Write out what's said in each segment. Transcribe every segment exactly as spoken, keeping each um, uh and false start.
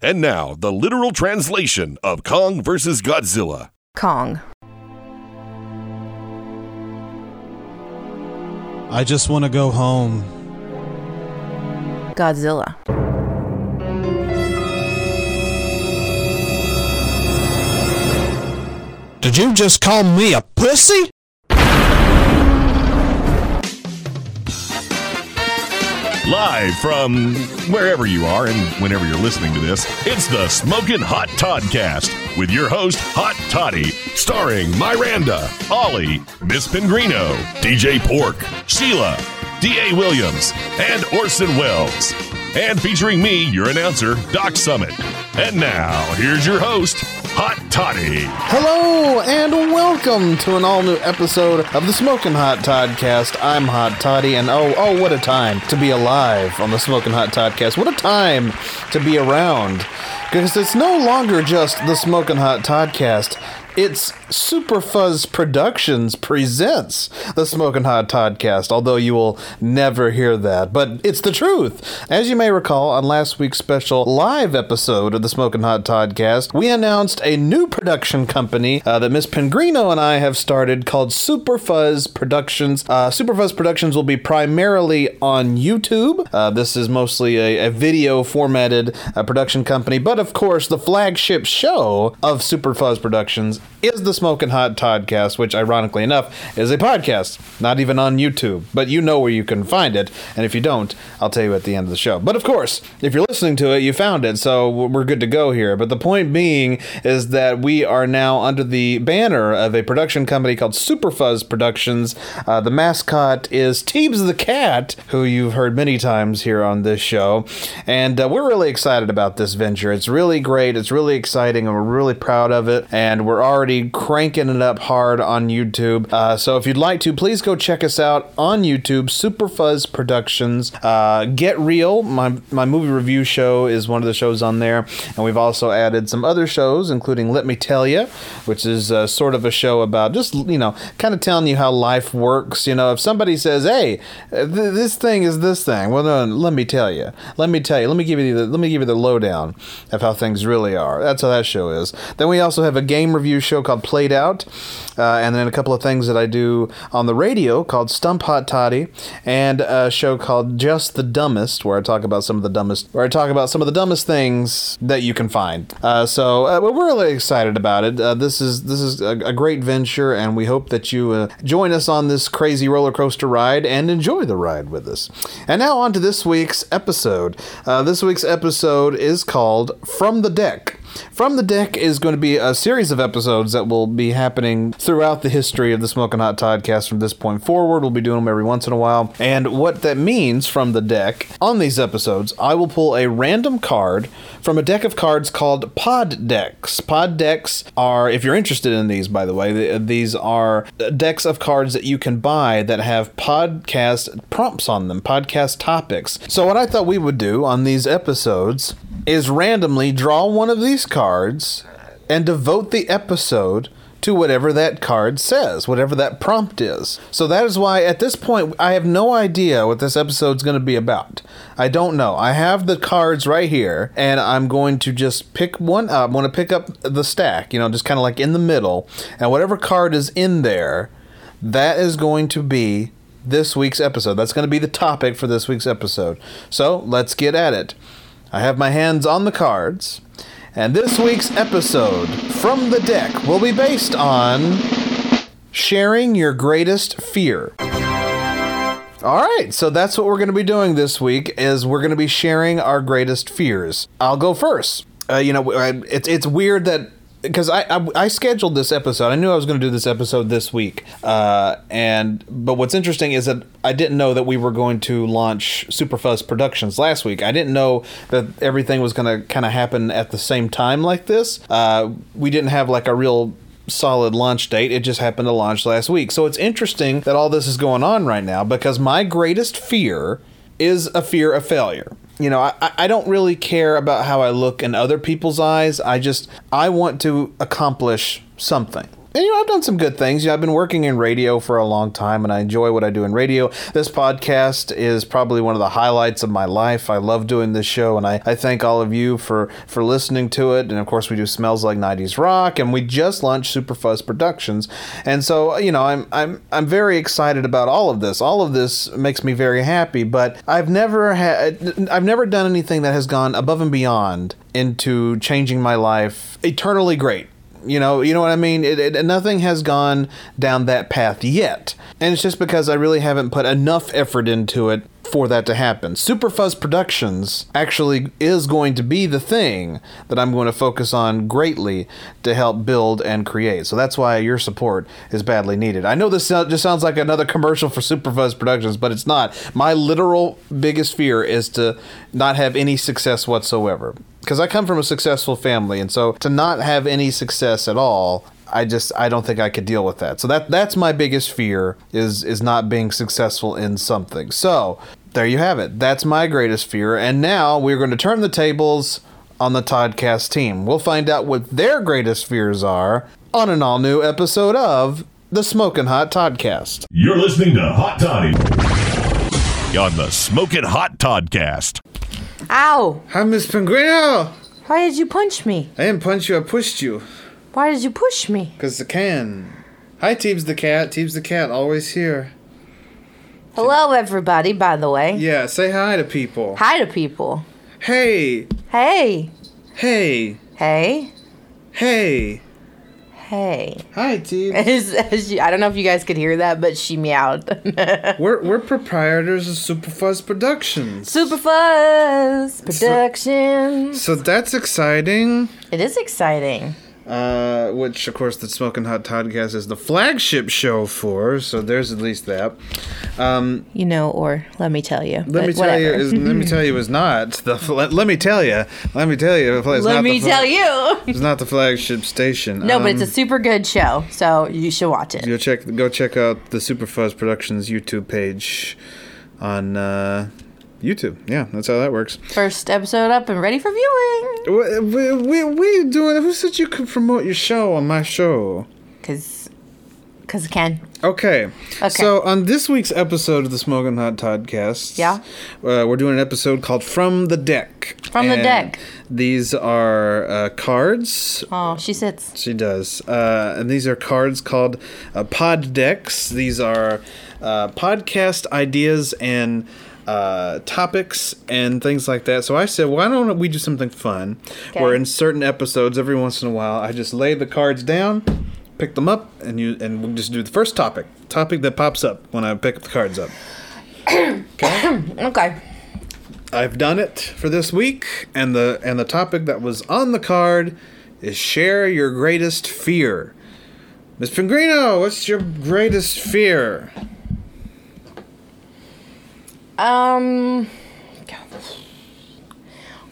And now, the literal translation of Kong versus. Godzilla. Kong. I just want to go home. Godzilla. Did you just call me a pussy? Live from wherever you are and whenever you're listening to this, it's the Smokin' Hot Toddcast with your host, Hot Toddy, starring Miranda, Ollie, Miss Pinguino, D J Pork, Sheila, D A. Williams, and Orson Welles. And featuring me, your announcer, Doc Summit. And now, here's your host, Hot Toddy. Hello, and welcome to an all-new episode of the Smokin' Hot Toddcast. I'm Hot Toddy, and oh, oh, what a time to be alive on the Smokin' Hot Toddcast. What a time to be around. Because it's no longer just the Smokin' Hot Toddcast. It's Superfuzz Productions presents the Smokin' Hot Toddcast, although you will never hear that. But it's the truth. As you may recall, on last week's special live episode of the Smokin' Hot Toddcast, we announced a new production company uh, that Miss Pinguino and I have started called Superfuzz Productions. Uh, Superfuzz Productions will be primarily on YouTube. Uh, this is mostly a, a video-formatted uh, production company. But, of course, the flagship show of Superfuzz Productions is the Smokin' Hot Toddcast, which, ironically enough, is a podcast, not even on YouTube, but you know where you can find it, and if you don't, I'll tell you at the end of the show. But of course, if you're listening to it, you found it, so we're good to go here. But the point being is that we are now under the banner of a production company called Superfuzz Productions. Uh, the mascot is Teebs the Cat, who you've heard many times here on this show, and uh, we're really excited about this venture. It's really great, it's really exciting, and we're really proud of it, and we're already cranking it up hard on YouTube. Uh, so if you'd like to, please go check us out on YouTube, Superfuzz Productions. Uh, Get Real, my, my movie review show, is one of the shows on there. And we've also added some other shows, including Let Me Tell You, which is uh, sort of a show about just, you know, kind of telling you how life works. You know, if somebody says, hey, th- this thing is this thing. Well, no, no, let me tell you. Let me tell you. Let me give you the, let me give you the lowdown of how things really are. That's how that show is. Then we also have a game review show. show called Played Out, uh, and then a couple of things that I do on the radio called Stump Hot Toddy, and a show called Just the Dumbest, where I talk about some of the dumbest, where I talk about some of the dumbest things that you can find. Uh, so uh, we're really excited about it. Uh, this is this is a, a great venture, and we hope that you uh, join us on this crazy roller coaster ride and enjoy the ride with us. And now on to this week's episode. Uh, this week's episode is called From the Deck. From the Deck is going to be a series of episodes that will be happening throughout the history of the Smokin' Hot Toddcast from this point forward. We'll be doing them every once in a while. And what that means from the deck, on these episodes, I will pull a random card from a deck of cards called Pod Decks. Pod Decks are, if you're interested in these, by the way, these are decks of cards that you can buy that have podcast prompts on them, podcast topics. So what I thought we would do on these episodes is randomly draw one of these cards and devote the episode to whatever that card says, whatever that prompt is. So that is why at this point, I have no idea what this episode's going to be about. I don't know. I have the cards right here, and I'm going to just pick one up. I'm going to pick up the stack, you know, just kind of like in the middle, and whatever card is in there, that is going to be this week's episode. That's going to be the topic for this week's episode. So let's get at it. I have my hands on the cards, and this week's episode, From the Deck, will be based on sharing your greatest fear. All right, so that's what we're going to be doing this week, is we're going to be sharing our greatest fears. I'll go first. Uh, you know, it's it's weird that, because I, I I scheduled this episode. I knew I was going to do this episode this week. Uh, and but what's interesting is that I didn't know that we were going to launch Superfuzz Productions last week. I didn't know that everything was going to kind of happen at the same time like this. Uh, we didn't have like a real solid launch date. It just happened to launch last week. So it's interesting that all this is going on right now, because my greatest fear is a fear of failure. You know, I, I don't really care about how I look in other people's eyes. I just, I want to accomplish something. And, you know, I've done some good things. You know, I've been working in radio for a long time, and I enjoy what I do in radio. This podcast is probably one of the highlights of my life. I love doing this show, and I, I thank all of you for, for listening to it. And, of course, we do Smells Like nineties Rock, and we just launched Superfuzz Productions. And so, you know, I'm I'm I'm very excited about all of this. All of this makes me very happy, but I've never had I've never done anything that has gone above and beyond into changing my life eternally great. You know, you know what I mean? It, it, nothing has gone down that path yet. And it's just because I really haven't put enough effort into it for that to happen. Superfuzz Productions actually is going to be the thing that I'm going to focus on greatly to help build and create. So that's why your support is badly needed. I know this just sounds like another commercial for Superfuzz Productions, but it's not. My literal biggest fear is to not have any success whatsoever. Because I come from a successful family, and so to not have any success at all, I just I don't think I could deal with that. So that that's my biggest fear, is is not being successful in something. So there you have it. That's my greatest fear. And now we're going to turn the tables on the Toddcast team. We'll find out what their greatest fears are on an all new episode of The Smokin' Hot Toddcast. You're listening to Hot Toddy on the Smokin' Hot Toddcast. Ow! Hi, Miss Pinguino. Why did you punch me? I didn't punch you. I pushed you. Why did you push me? Because I can. Hi, Teebs the cat. Teebs the cat, always here. Hello, everybody, by the way. Yeah, say hi to people. Hi to people. Hey. Hey. Hey. Hey. Hey. Hey. Hi, Teebs. I don't know if you guys could hear that, but she meowed. we're we're proprietors of Superfuzz Productions. Superfuzz Productions. So, so that's exciting. It is exciting. Uh, which, of course, the Smokin' Hot Toddcast is the flagship show for, so there's at least that. Um, you know, or let me tell you. Let me tell whatever. you. Is, let me tell you is not the. Let, let me tell you. Let me tell you. Let not me the flag, tell you. It's not the flagship station. No, um, but it's a super good show, so you should watch it. Go check. Go check out the Superfuzz Productions YouTube page on. Uh, YouTube. Yeah, that's how that works. First episode up and ready for viewing. We, we, we doing... Who said you could promote your show on my show? Because... Because I can. Okay. Okay. So, on this week's episode of the Smokin' Hot Toddcast... Yeah? Uh, we're doing an episode called From the Deck. From and the Deck. These are uh, cards. Oh, she sits. She does. Uh, and these are cards called uh, Pod Decks. These are uh, podcast ideas and... Uh, topics and things like that. So I said, why don't we do something fun? Okay. Where in certain episodes, every once in a while, I just lay the cards down, pick them up, and you and we'll just do the first topic, topic that pops up when I pick the cards up. Okay. Okay. I've done it for this week, and the and the topic that was on the card is share your greatest fear. Miss Pinguino, what's your greatest fear? Um,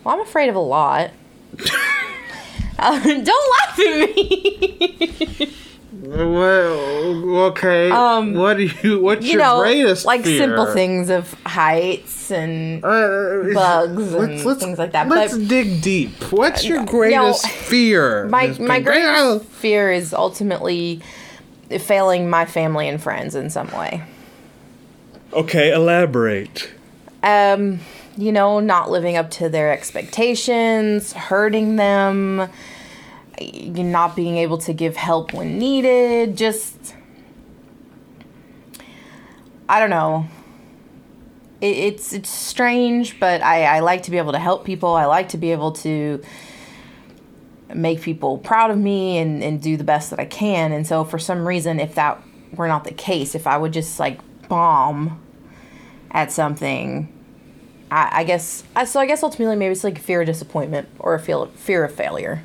well, I'm afraid of a lot. uh, don't laugh at me. Well, okay. Um, what do you? What's you your know, greatest like fear? Simple things of heights and uh, bugs let's, and let's, things like that. Let's but, dig deep. What's your greatest you know, fear? My my greatest fear is ultimately failing my family and friends in some way. Okay, elaborate. Um, you know, not living up to their expectations, hurting them, not being able to give help when needed, just... I don't know. It, it's it's strange, but I, I like to be able to help people. I like to be able to make people proud of me and, and do the best that I can. And so for some reason, if that were not the case, if I would just, like, bomb... at something, I, I guess. I, so I guess ultimately, maybe it's like fear of disappointment or a feel, fear of failure.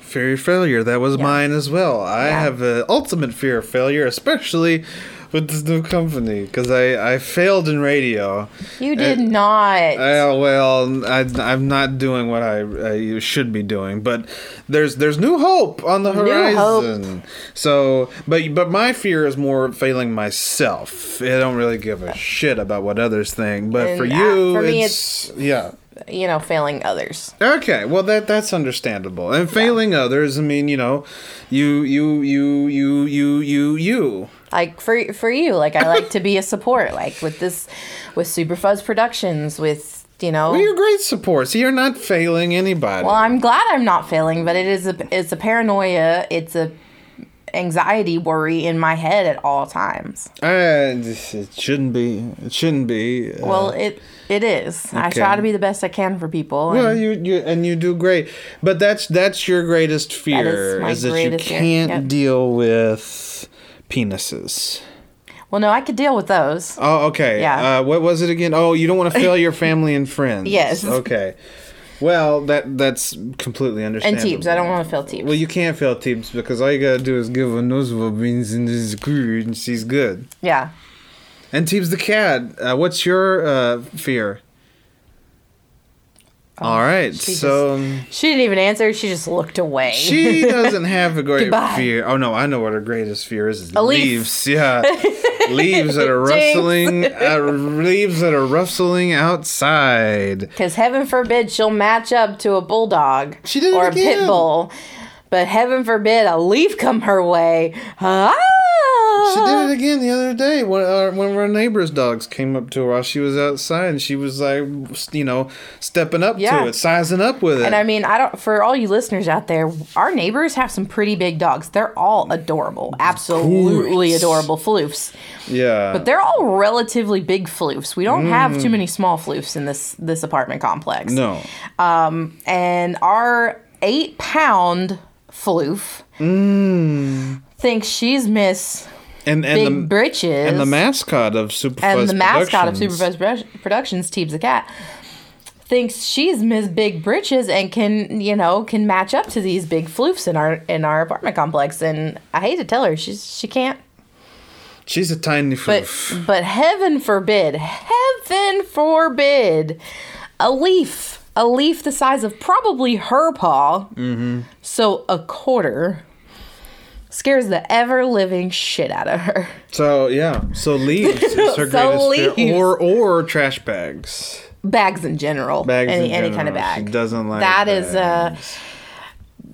Fear of failure. That was yeah. mine as well. I yeah. have an ultimate fear of failure, especially with this new company, because I, I failed in radio. You did and not. I, well, I, I'm not doing what I, I should be doing, but there's there's new hope on the horizon. New hope. So, but but my fear is more failing myself. I don't really give a shit about what others think. But and for you, uh, for me, it's, it's yeah. you know, failing others. Okay, well that that's understandable. And failing yeah. others, I mean, you know, you you you you you you you. Like for for you, like I like to be a support, like with this, with Superfuzz Productions, with. You know, well, you're great support, so you're not failing anybody. Well, I'm glad I'm not failing, but it is a, it's a paranoia, it's a anxiety, worry in my head at all times. Uh, it shouldn't be. It shouldn't be. Uh, well, it it is. Okay. I try to be the best I can for people. Well, and you you and you do great, but that's that's your greatest fear that is, is greatest that you can't yep. deal with penises. Well, no, I could deal with those. Oh, okay. Yeah. Uh, what was it again? Oh, you don't want to fail your family and friends. Yes. Okay. Well, that that's completely understandable. And Teebs. I don't want to fail Teebs. Well, you can't fail Teebs because all you got to do is give a noseful beans and she's good and she's good. Yeah. And Teebs the cat. Uh, what's your uh, fear? Oh, all right. She so just, she didn't even answer. She just looked away. She doesn't have a great fear. Oh no, I know what her greatest fear is. is leaves. Yeah. Leaves that are rustling. uh, leaves that are rustling outside. Because heaven forbid she'll match up to a bulldog she did or it again. a pit bull, but heaven forbid a leaf come her way. Ah! She did it again the other day. One, uh, one of our neighbor's dogs came up to her while she was outside, and she was like, you know, stepping up yeah. to it, sizing up with it. And I mean, I don't. For all you listeners out there, our neighbors have some pretty big dogs. They're all adorable, absolutely Great. adorable floofs. Yeah, but they're all relatively big floofs. We don't mm. have too many small floofs in this this apartment complex. No. Um, and our eight pound floof mm. thinks she's Miss. And, and Big the, Britches. And the mascot of Superfuzz Productions. And the mascot of Superfuzz Productions, Teebs the Cat, thinks she's Miss Big Britches and can, you know, can match up to these big floofs in our in our apartment complex. And I hate to tell her, she's she can't. She's a tiny floof. But, but heaven forbid, heaven forbid, a leaf, a leaf the size of probably her paw, mm-hmm. so a quarter... scares the ever-living shit out of her. So, yeah. So leaves is her so greatest fear. Or, or trash bags. Bags in general. Bags any, in general. Any kind of bag. She doesn't like that bags. That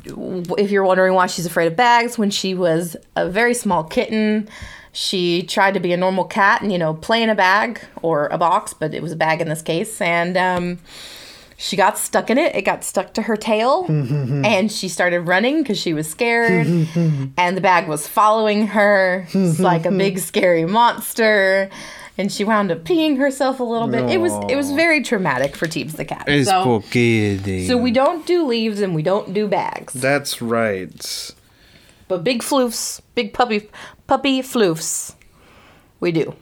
is... Uh, if you're wondering why she's afraid of bags, when she was a very small kitten, she tried to be a normal cat and, you know, play in a bag or a box, but it was a bag in this case, and... um she got stuck in it. It got stuck to her tail. And she started running because she was scared. And the bag was following her. It's like a big, scary monster. And she wound up peeing herself a little bit. Aww. It was it was very traumatic for Teebs the cat. It's so, poor kitty. So we don't do leaves and we don't do bags. That's right. But big floofs, big puppy puppy floofs, we do.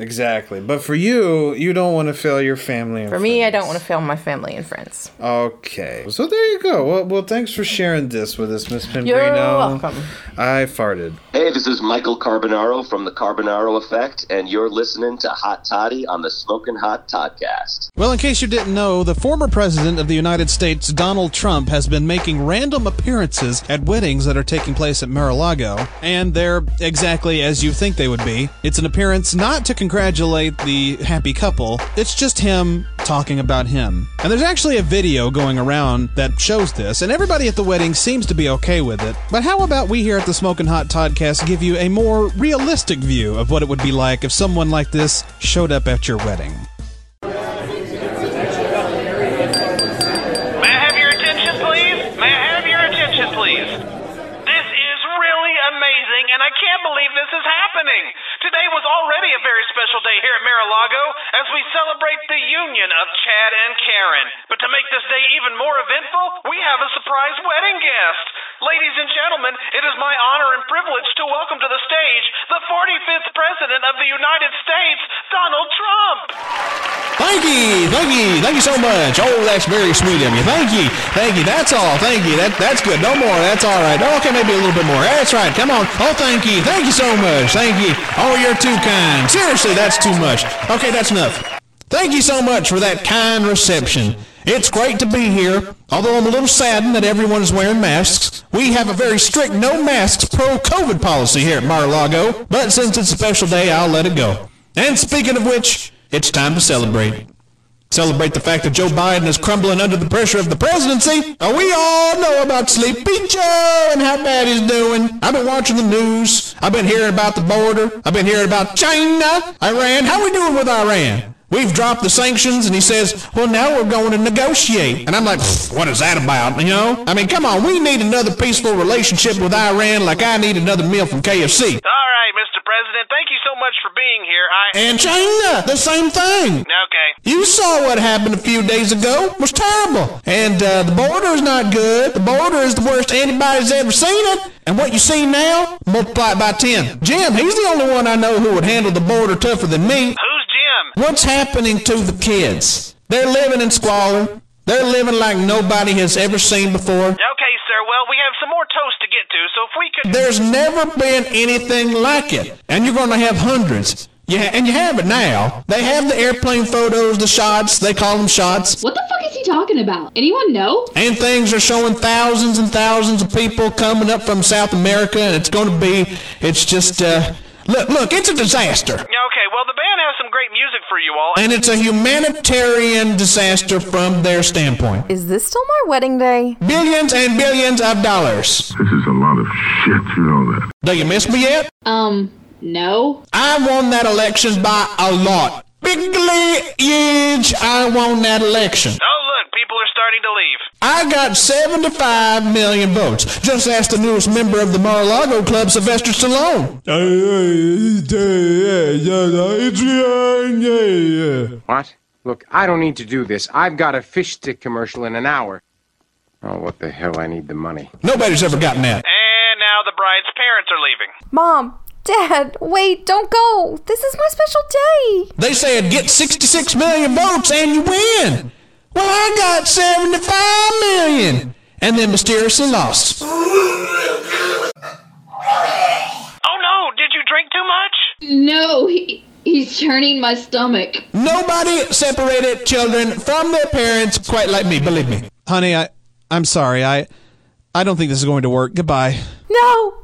Exactly. But for you, you don't want to fail your family and friends. For me, I don't want to fail my family and friends. Okay. So there you go. Well, well thanks for sharing this with us, Miss Pinguino. You're welcome. I farted. Hey, this is Michael Carbonaro from the Carbonaro Effect, and you're listening to Hot Toddy on the Smokin' Hot Toddcast. Well, in case you didn't know, the former president of the United States, Donald Trump, has been making random appearances at weddings that are taking place at Mar-a-Lago, and they're exactly as you think they would be. It's an appearance not to congratulate the happy couple. It's just him talking about him. And there's actually a video going around that shows this, and everybody at the wedding seems to be okay with it. But how about we here at the Smokin' Hot Toddcast give you a more realistic view of what it would be like if someone like this showed up at your wedding. May I have your attention, please? May I have your attention, please? This is really amazing, and I can't believe this is happening. Today was already a very special day here at Mar-a-Lago as we celebrate the union of Chad and Karen. But to make this day even more eventful, we have a surprise wedding guest. Ladies and gentlemen, it is my honor and privilege to welcome to the stage the forty-fifth President of the United States, Donald Trump. Thank you, thank you, thank you so much. Oh, that's very sweet of you. Thank you, thank you. That's all. Thank you. That that's good. No more. That's all right. Oh, okay, maybe a little bit more. That's right. Come on. Oh, thank you, thank you so much. Thank you. Oh, Oh, you're too kind. Seriously, that's too much. Okay, that's enough. Thank you so much for that kind reception. It's great to be here, although I'm a little saddened that everyone's wearing masks. We have a very strict no-masks pro-COVID policy here at Mar-a-Lago, but since it's a special day, I'll let it go. And speaking of which, it's time to celebrate. Celebrate the fact that Joe Biden is crumbling under the pressure of the presidency. Now, we all know about Sleepy Joe and how bad he's doing. I've been watching the news. I've been hearing about the border. I've been hearing about China, Iran. How we doing with Iran? We've dropped the sanctions, and he says, well, now we're going to negotiate. And I'm like, what is that about, you know? I mean, come on, we need another peaceful relationship with Iran like I need another meal from K F C. All right, Mister President, thank you so much for being here. I... And China, the same thing. Okay. You saw what happened a few days ago. It was terrible. And uh, the border is not good. The border is the worst anybody's ever seen it. And what you see now, multiply it by ten. Jim, he's the only one I know who would handle the border tougher than me. Who's Jim? What's happening to the kids? They're living in squalor. They're living like nobody has ever seen before. Okay, sir. Well, we have some more toast to get to, so if we could... There's never been anything like it. And you're going to have hundreds. Yeah, and you have it now. They have the airplane photos, the shots. They call them shots. What the fuck is he talking about? Anyone know? And things are showing thousands and thousands of people coming up from South America, and it's going to be... It's just... Uh, look, look, it's a disaster. Okay, well, the band has some great music for you all. And it's a humanitarian disaster from their standpoint. Is this still my wedding day? Billions and billions of dollars. This is a lot of shit, you know that. Do you miss me yet? Um, no. I won that election by a lot. Bigly huge, I won that election. Oh, look, people are starting to leave. I got seventy-five million votes. Just ask the newest member of the Mar-a-Lago Club, Sylvester Stallone. What? Look, I don't need to do this. I've got a fish stick commercial in an hour. Oh, what the hell? I need the money. Nobody's ever gotten that. And now the bride's parents are leaving. Mom. Dad, wait, don't go. This is my special day. They said get sixty-six million votes and you win. Well, I got seventy-five million. And then mysteriously lost. Oh, no. Did you drink too much? No, he, he's churning my stomach. Nobody separated children from their parents quite like me, believe me. Honey, I, I'm sorry. I, I don't think this is going to work. Goodbye. No,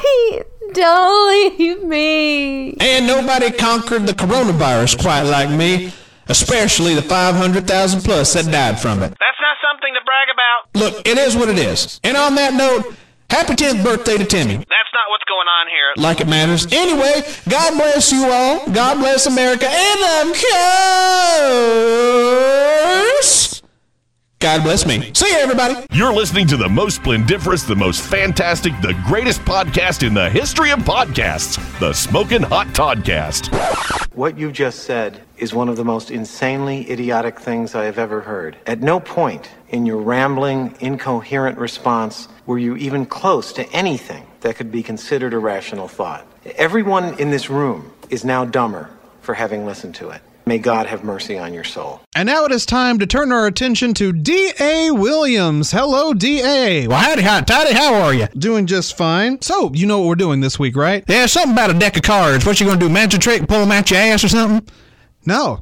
wait. Don't leave me. And nobody conquered the coronavirus quite like me, especially the five hundred thousand plus that died from it. That's not something to brag about. Look, it is what it is. And on that note, happy tenth birthday to Timmy. That's not what's going on here. Like it matters. Anyway, God bless you all. God bless America. And of course... God bless me. See you, everybody. You're listening to the most splendiferous, the most fantastic, the greatest podcast in the history of podcasts, the Smokin' Hot Toddcast. What you just said is one of the most insanely idiotic things I have ever heard. At no point in your rambling, incoherent response were you even close to anything that could be considered a rational thought. Everyone in this room is now dumber for having listened to it. May God have mercy on your soul. And now it is time to turn our attention to D A. Williams. Hello, D A. Well, howdy, hot toddy, how are you? Doing just fine. So, you know what we're doing this week, right? Yeah, something about a deck of cards. What you going to do, magic trick, pull them out your ass or something? No.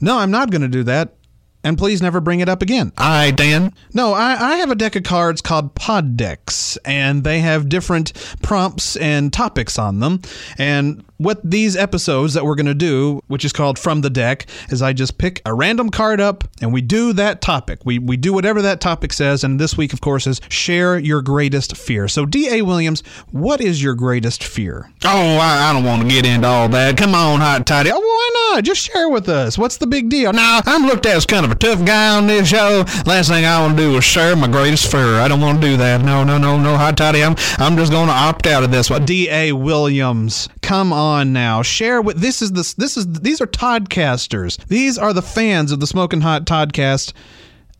No, I'm not going to do that. And please never bring it up again. Aye, Dan. No, I, I have a deck of cards called Pod Decks, and they have different prompts and topics on them. And what these episodes that we're going to do, which is called From the Deck, is I just pick a random card up, and we do that topic. We we do whatever that topic says, and this week, of course, is Share Your Greatest Fear. So, D A. Williams, what is your greatest fear? Oh, I, I don't want to get into all that. Come on, Hot Toddy. Oh, why not? Just share with us. What's the big deal? Now, I'm looked at as kind of a tough guy on this show. Last thing I want to do is share my greatest fear. I don't want to do that. No, no, no, no, Hot Toddy. I'm, I'm just going to opt out of this one. D A. Williams, come on. On now, share with this is this this is these are Toddcasters. These are the fans of the Smokin' Hot Toddcast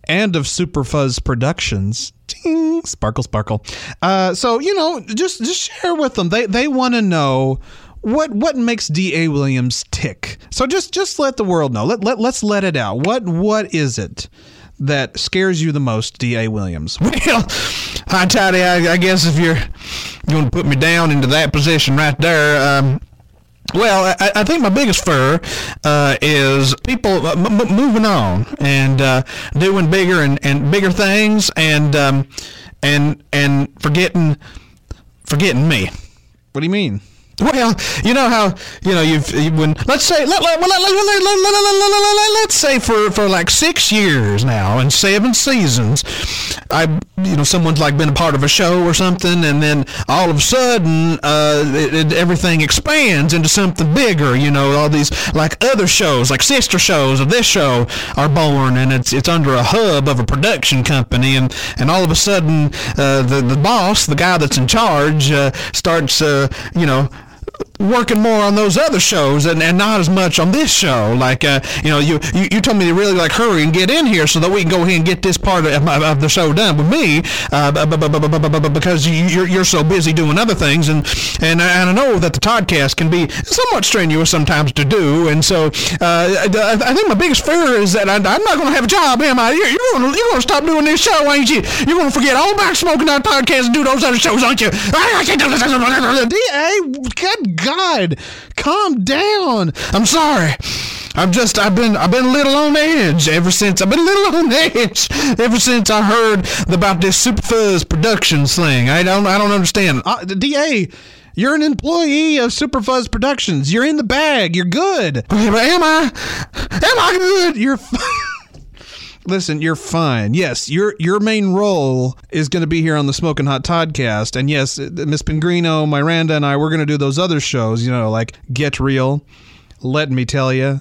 and of Superfuzz Productions. Ding, sparkle, sparkle. Uh, so you know, just just share with them. They they want to know what what makes D A. Williams tick. So just just let the world know. Let let let's let it out. What what is it that scares you the most, D A. Williams? Well, Hot Toddy, I, I guess if you're going to put me down into that position right there. Um, Well, I, I think my biggest fear uh, is people m- m- moving on and uh, doing bigger and, and bigger things, and um, and and forgetting forgetting me. What do you mean? Well, you know how, you know, you've, you when, let's say, let, let, let, let, let, let, let's say for, for like six years now and seven seasons, I, you know, someone's like been a part of a show or something, and then all of a sudden, uh, it, it, everything expands into something bigger, you know, all these like other shows, like sister shows of this show are born, and it's, it's under a hub of a production company, and, and all of a sudden, uh, the, the boss, the guy that's in charge, uh, starts, uh, you know, working more on those other shows and, and not as much on this show. Like, uh, you know, you, you, you told me to really, like, hurry and get in here so that we can go ahead and get this part of, of, of the show done with me, uh, b- b- b- b- b- because you're, you're so busy doing other things. And, and, and I know that the podcast can be somewhat strenuous sometimes to do. And so uh, I, I think my biggest fear is that I, I'm not going to have a job, am I? You're, you're going you're to stop doing this show, ain't you? You're going to forget all about Smoking Out Podcast and do those other shows, aren't you? D A, good God. God, calm down. I'm sorry. I've just, I've been, I've been a little on edge ever since, I've been a little on edge ever since I heard about this Superfuzz Productions thing. I don't, I don't understand. Uh, D A, you're an employee of Superfuzz Productions. You're in the bag. You're good. Okay, but am I? Am I good? You're fine. Listen, you're fine. Yes, your your main role is going to be here on the Smokin' Hot Toddcast. And yes, Miss Pinguino, Miranda, and I, we're going to do those other shows, you know, like Get Real, Let Me Tell Ya,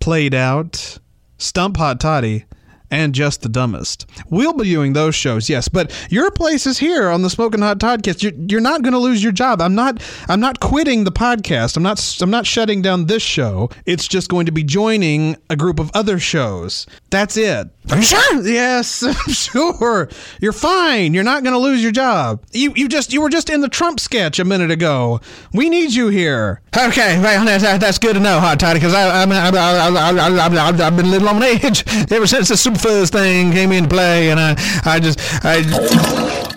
Played Out, Stump Hot Toddy, and Just the Dumbest. We'll be doing those shows, yes, but your place is here on the Smokin' Hot Toddcast. You're, you're not going to lose your job. I'm not I'm not quitting the podcast. I'm not I'm not shutting down this show. It's just going to be joining a group of other shows. That's it. Are you sure? Yes, I'm sure. You're fine. You're not going to lose your job. You you just you were just in the Trump sketch a minute ago. We need you here. Okay, well, that's, that's good to know, Hot Toddy, because I've been a little on edge ever since the Superfuzz thing came into play, and I I just I. Just...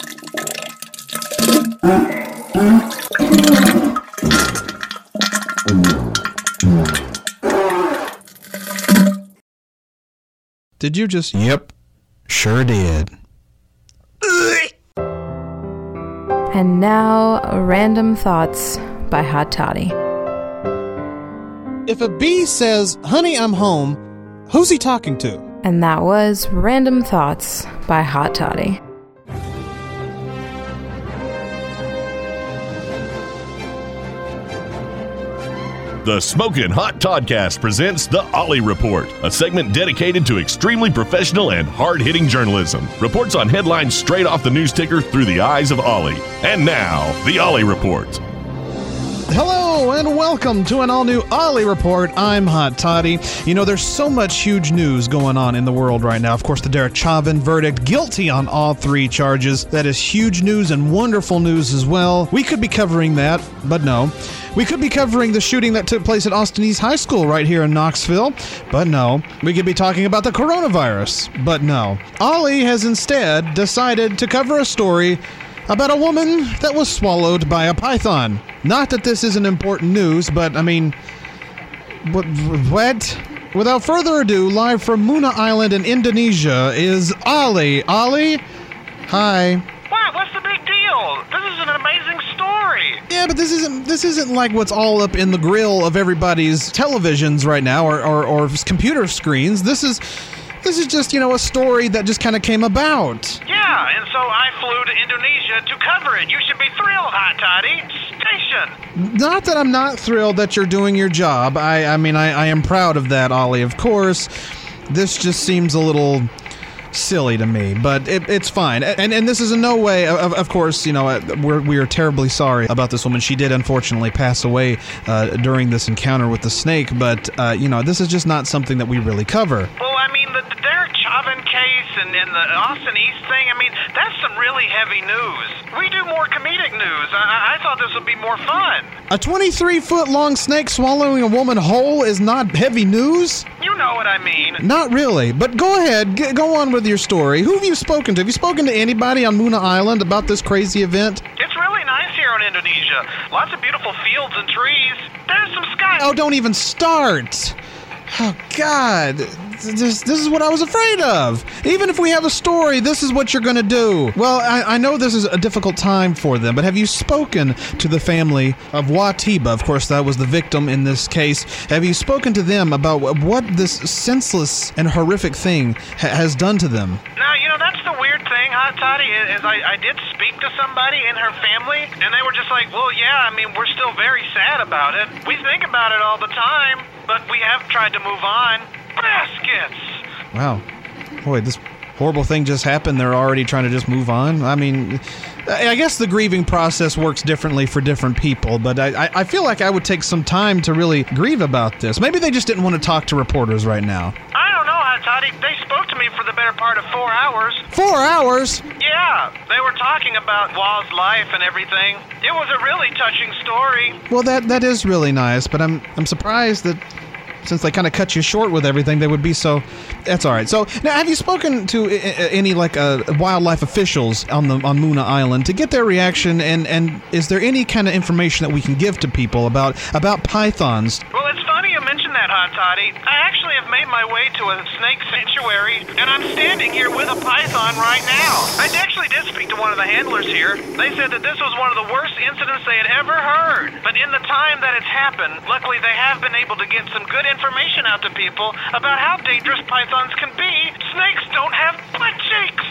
Did you just... Yep, sure did. And now, Random Thoughts by Hot Toddy. If a bee says, honey, I'm home, who's he talking to? And that was Random Thoughts by Hot Toddy. The Smokin' Hot Toddcast presents The Ollie Report, a segment dedicated to extremely professional and hard-hitting journalism. Reports on headlines straight off the news ticker through the eyes of Ollie. And now, The Ollie Report. Hello and welcome to an all-new Ollie Report. I'm Hot Toddy. You know, there's so much huge news going on in the world right now. Of course, the Derek Chauvin verdict, guilty on all three charges. That is huge news and wonderful news as well. We could be covering that, but no. We could be covering the shooting that took place at Austin East High School right here in Knoxville, but no. We could be talking about the coronavirus, but no. Ollie has instead decided to cover a story about a woman that was swallowed by a python. Not that this isn't important news, but I mean, what? what? Without further ado, live from Muna Island in Indonesia is Ollie. Ollie, hi. What? What's the big deal? This is an amazing story. Yeah, but this isn't this isn't like what's all up in the grill of everybody's televisions right now or or, or computer screens. This is. This is just, you know, a story that just kind of came about. Yeah, and so I flew to Indonesia to cover it. You should be thrilled, Hot Toddy. Station! Not that I'm not thrilled that you're doing your job. I, I mean, I, I am proud of that, Ollie, of course. This just seems a little silly to me, but it, it's fine. And and this is in no way, of, of course, you know, we're, we are terribly sorry about this woman. She did, unfortunately, pass away uh, during this encounter with the snake, but, uh, you know, this is just not something that we really cover. Well, I mean, the, the Derek Chauvin case and, and the Austin East thing, I mean, that's some really heavy news. We do more comedic news. I, I thought this would be more fun. A twenty-three-foot-long snake swallowing a woman whole is not heavy news? You know what I mean. Not really, but go ahead, g- go on with your story. Who have you spoken to? Have you spoken to anybody on Muna Island about this crazy event? It's really nice here in Indonesia. Lots of beautiful fields and trees. There's some sky. Oh, don't even start. Oh, God. This, this is what I was afraid of. Even if we have a story, this is what you're going to do. Well, I, I know this is a difficult time for them, but have you spoken to the family of Watiba? Of course, that was the victim in this case. Have you spoken to them about what this senseless and horrific thing ha- has done to them? No, you know, that's the weird thing, Hot Toddy, is I, I did speak to somebody in her family, and they were just like, well, yeah, I mean, we're still very sad about it. We think about it all the time, but we have tried to move on. Baskets! Wow. Boy, this horrible thing just happened. They're already trying to just move on. I mean, I guess the grieving process works differently for different people, but I, I feel like I would take some time to really grieve about this. Maybe they just didn't want to talk to reporters right now. I don't know, Hot Toddy. They spoke to me for the better part of four hours. Four hours? Yeah. They were talking about Wall's life and everything. It was a really touching story. Well, that that is really nice, but I'm I'm surprised that... since they kind of cut you short with everything, they would be so... That's all right. So, now, have you spoken to I- any, like, uh, wildlife officials on the on Muna Island to get their reaction, and, and is there any kind of information that we can give to people about, about pythons? Well, it's funny you mention that, Hot Toddy. I actually have made my way to a snake sanctuary, and I'm standing here with a python right now. I actually did speak to one of the handlers here. They said that this was one of the worst incidents they had ever heard, but in the time that it's happened, luckily they have been able to get some good information out to people about how dangerous pythons can be. Snakes don't have butt cheeks!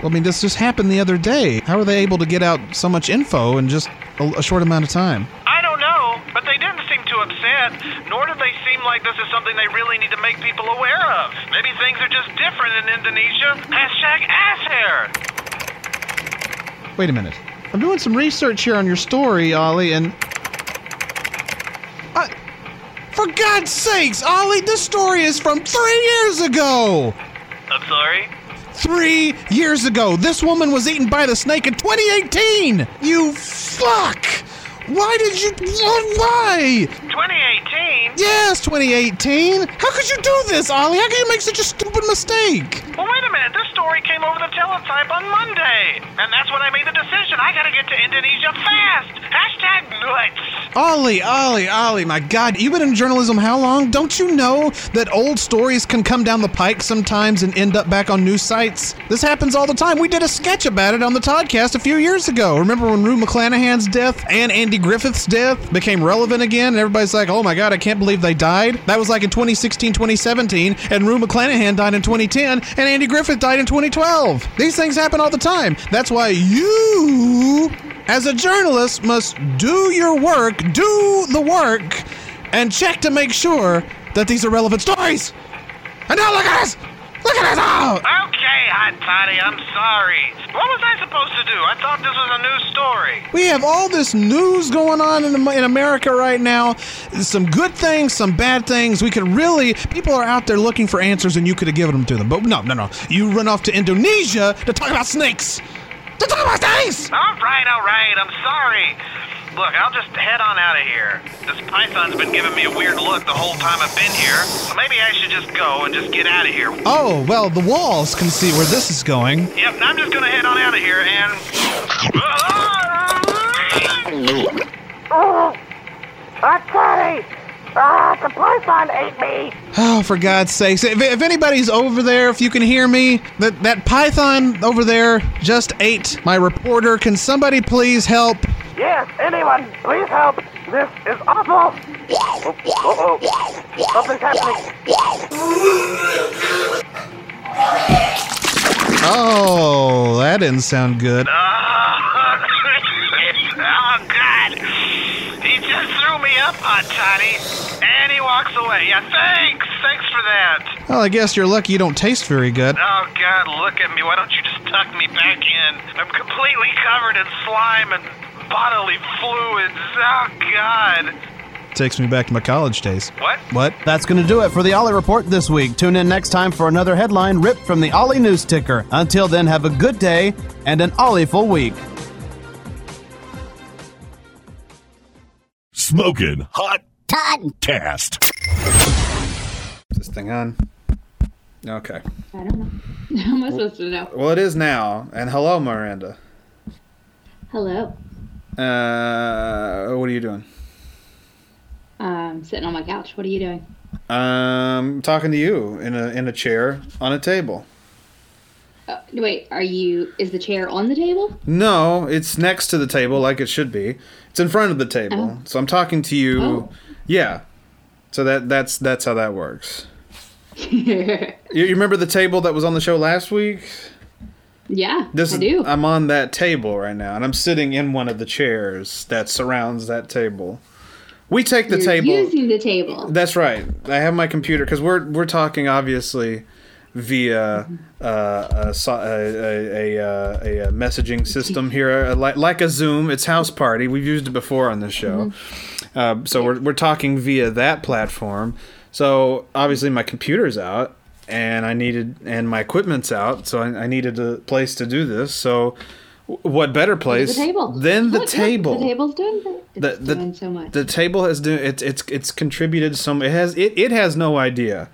Well, I mean, this just happened the other day. How were they able to get out so much info in just a, a short amount of time? I don't know, but they didn't seem too upset, nor did they seem like this is something they really need to make people aware of. Maybe things are just different in Indonesia. Hashtag ass hair! Wait a minute. I'm doing some research here on your story, Ollie, and... I... For God's sakes, Ollie, this story is from three years ago! I'm sorry? Three years ago, this woman was eaten by the snake in twenty eighteen! You fuck! Why did you... Why? twenty eighteen? Yes, twenty eighteen! How could you do this, Ollie? How could you make such a stupid mistake? Well, wait a minute, this story came over the teletype on Monday, and that's when I made the decision. I gotta get to Indonesia fast! Hashtag nuts! Ollie, Ollie, Ollie, my God, you've been in journalism how long? Don't you know that old stories can come down the pike sometimes and end up back on news sites? This happens all the time. We did a sketch about it on the Toddcast a few years ago. Remember when Rue McClanahan's death and Andy Griffith's death became relevant again, and everybody's like, oh my God, I can't believe they died. That was like in twenty sixteen, twenty seventeen, and Rue McClanahan died in twenty ten, and Andy Griffith died in twenty twelve. These things happen all the time. That's why you, as a journalist, must do your work, do the work, and check to make sure that these are relevant stories. And now look at us! Look at us all! Okay, Hot Toddy, I'm sorry. What was I supposed to do? I thought this was a news story. We have all this news going on in, in America right now. Some good things, some bad things. We could really... People are out there looking for answers, and you could have given them to them. But no, no, no. You run off to Indonesia to talk about snakes. To talk about snakes! All right, all right. I'm sorry. Look, I'll just head on out of here. This python's been giving me a weird look the whole time I've been here, so maybe I should just go and just get out of here. Oh, well, the walls can see where this is going. Yep, I'm just gonna head on out of here and... Oh, I'm sorry! Ah, the python ate me! Oh, for God's sakes. If, if anybody's over there, if you can hear me, that, that python over there just ate my reporter. Can somebody please help? Yes, anyone, please help. This is awful. Oh, uh-oh. Something's happening. Oh, that didn't sound good. Oh, oh God. He just threw me up, Hot Toddy. And he walks away. Yeah, thanks. Thanks for that. Well, I guess you're lucky you don't taste very good. Oh, God, look at me. Why don't you just tuck me back in? I'm completely covered in slime and... bodily fluids. Oh, God. Takes me back to my college days. What? What? That's going to do it for the Ollie Report this week. Tune in next time for another headline ripped from the Ollie News Ticker. Until then, have a good day and an Ollieful week. Smokin' Hot Toddcast. Is this thing on? Okay. I don't know. How am I supposed to know? Well, it is now. And hello, Miranda. Hello. Uh, what are you doing? Um, sitting on my couch. What are you doing? Um, talking to you in a in a chair on a table. Uh, wait, are you? Is the chair on the table? No, it's next to the table, like it should be. It's in front of the table, oh. so I'm talking to you. Oh. Yeah, so that that's that's how that works. you, you remember the table that was on the show last week? Yeah, this I is, do. I'm on that table right now, and I'm sitting in one of the chairs that surrounds that table. We take the You're table. Using the table. That's right. I have my computer because we're we're talking obviously via uh, a, a, a, a messaging system here, like like a Zoom. It's House Party. We've used it before on this show, mm-hmm. uh, so we're we're talking via that platform. So obviously my computer's out, and I needed and my equipment's out, so I, I needed a place to do this. So. What better place the table. than the look, table? Look, the table's doing, it's the, the, doing so much. The table has do it's it's it's contributed some. It has it, it has no idea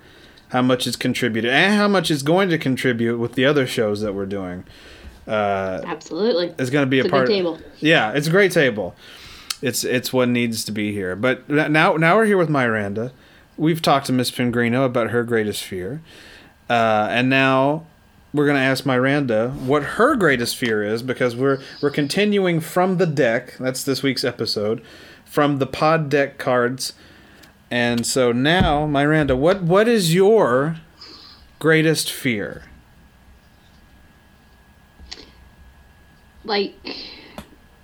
how much it's contributed and how much it's going to contribute with the other shows that we're doing. Uh, Absolutely, it's going to be it's a, a part. Good table. Of, yeah, it's a great table. It's it's what needs to be here. But now now we're here with Miranda. We've talked to Miss Pinguino about her greatest fear, uh, and now. We're going to ask Miranda what her greatest fear is because we're we're continuing from the deck. That's this week's episode from the pod deck cards. And so now, Miranda, what, what is your greatest fear? Like,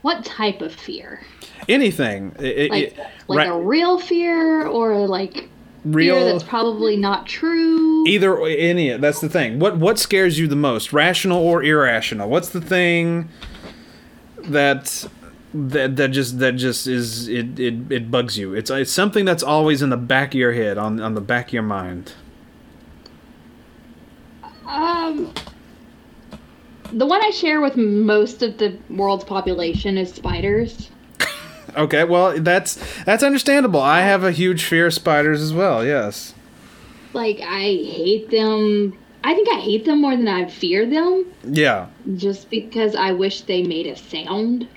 what type of fear? Anything. It, like it, like right. a real fear or like... Real fear that's probably not true. Either or any. That's the thing. What what scares you the most, rational or irrational? What's the thing that that that just that just is it it, it bugs you? It's it's something that's always in the back of your head, on on the back of your mind. Um, the one I share with most of the world's population is spiders. Okay, well, that's that's understandable. I have a huge fear of spiders as well, yes. Like, I hate them. I think I hate them more than I fear them. Yeah. Just because I wish they made a sound.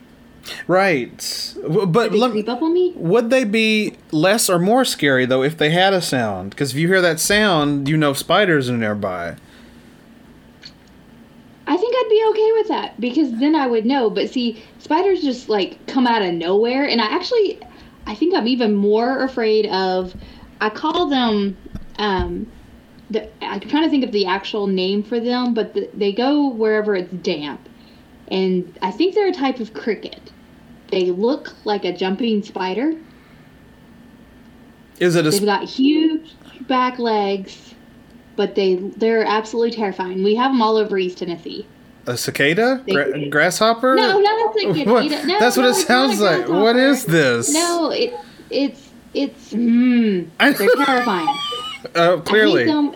Right. But would they creep up on me? Would they be less or more scary, though, if they had a sound? Because if you hear that sound, you know spiders are nearby. I think I'd be okay with that, because then I would know. But see, spiders just, like, come out of nowhere. And I actually, I think I'm even more afraid of, I call them, um, the, I'm trying to think of the actual name for them, but the, they go wherever it's damp. And I think they're a type of cricket. They look like a jumping spider. Is it a... They've got huge back legs. But they, they're absolutely terrifying. We have them all over East Tennessee. A cicada? Gra- grasshopper? No, not a cicada. What? No, That's no, what it sounds like. What is this? No, it, it's... it's mm, they're terrifying. Oh, uh, clearly. I hate them,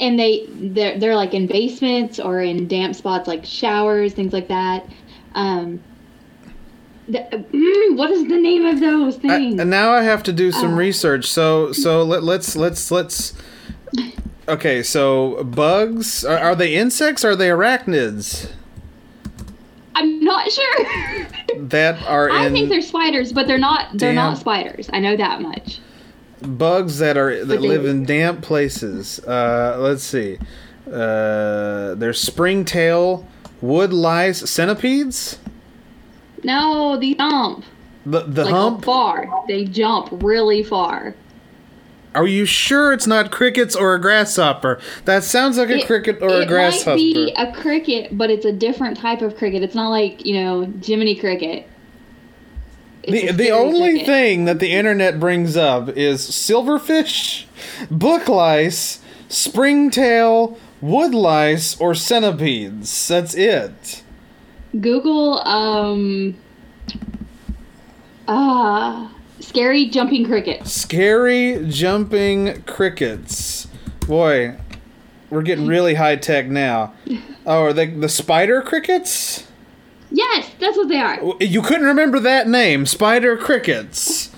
and they, they're, they're like in basements or in damp spots like showers, things like that. Um, the, mm, what is the name of those things? I, now I have to do some uh, research. So so let, let's... let's let's. Okay, so bugs, are, are they insects or are they arachnids? I'm not sure. that are I in... think they're spiders, but they're not they're damp. not spiders. I know that much. Bugs that are that they... live in damp places. Uh, let's see. Uh, there's springtail, wood lice, centipedes? No, they jump. The the like hump? Far. They jump really far. Are you sure it's not crickets or a grasshopper? That sounds like a it, cricket or a grasshopper. It might be a cricket, but it's a different type of cricket. It's not like, you know, Jiminy Cricket. It's the the only cricket. thing that the internet brings up is silverfish, book lice, springtail, wood lice, or centipedes. That's it. Google, um... Ah... Uh, Scary jumping crickets. Scary jumping crickets. Boy, we're getting really high tech now. Oh, are they the spider crickets? Yes, that's what they are. You couldn't remember that name, spider crickets.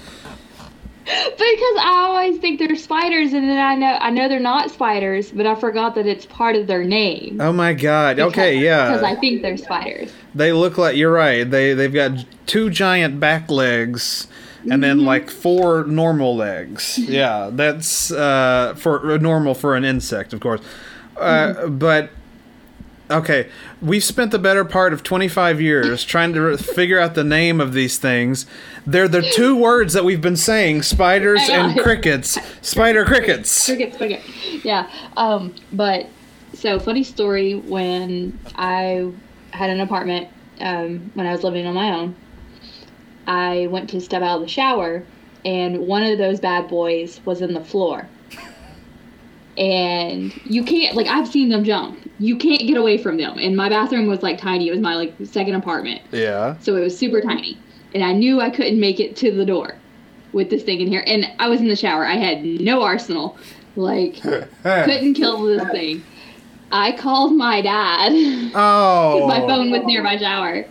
Because I always think they're spiders, and then I know I know they're not spiders, but I forgot that it's part of their name. Oh my God! Because, okay, yeah. Because I think they're spiders. They look like you're right. They they've got two giant back legs. and then like four normal eggs. Yeah, that's uh, for normal for an insect, of course. Uh, mm-hmm. But okay, we've spent the better part of twenty-five years trying to figure out the name of these things. They're the two words that we've been saying, spiders and crickets. Spider crickets. Crickets, crickets. Yeah. Um, but so funny story, when I had an apartment um, when I was living on my own, I went to step out of the shower and one of those bad boys was in the floor. And you can't, like, I've seen them jump. You can't get away from them. And my bathroom was, like, tiny. It was my, like, second apartment. Yeah. So it was super tiny. And I knew I couldn't make it to the door with this thing in here. And I was in the shower. I had no arsenal. Like, couldn't kill this thing. I called my dad. Oh. Because my phone was near my shower.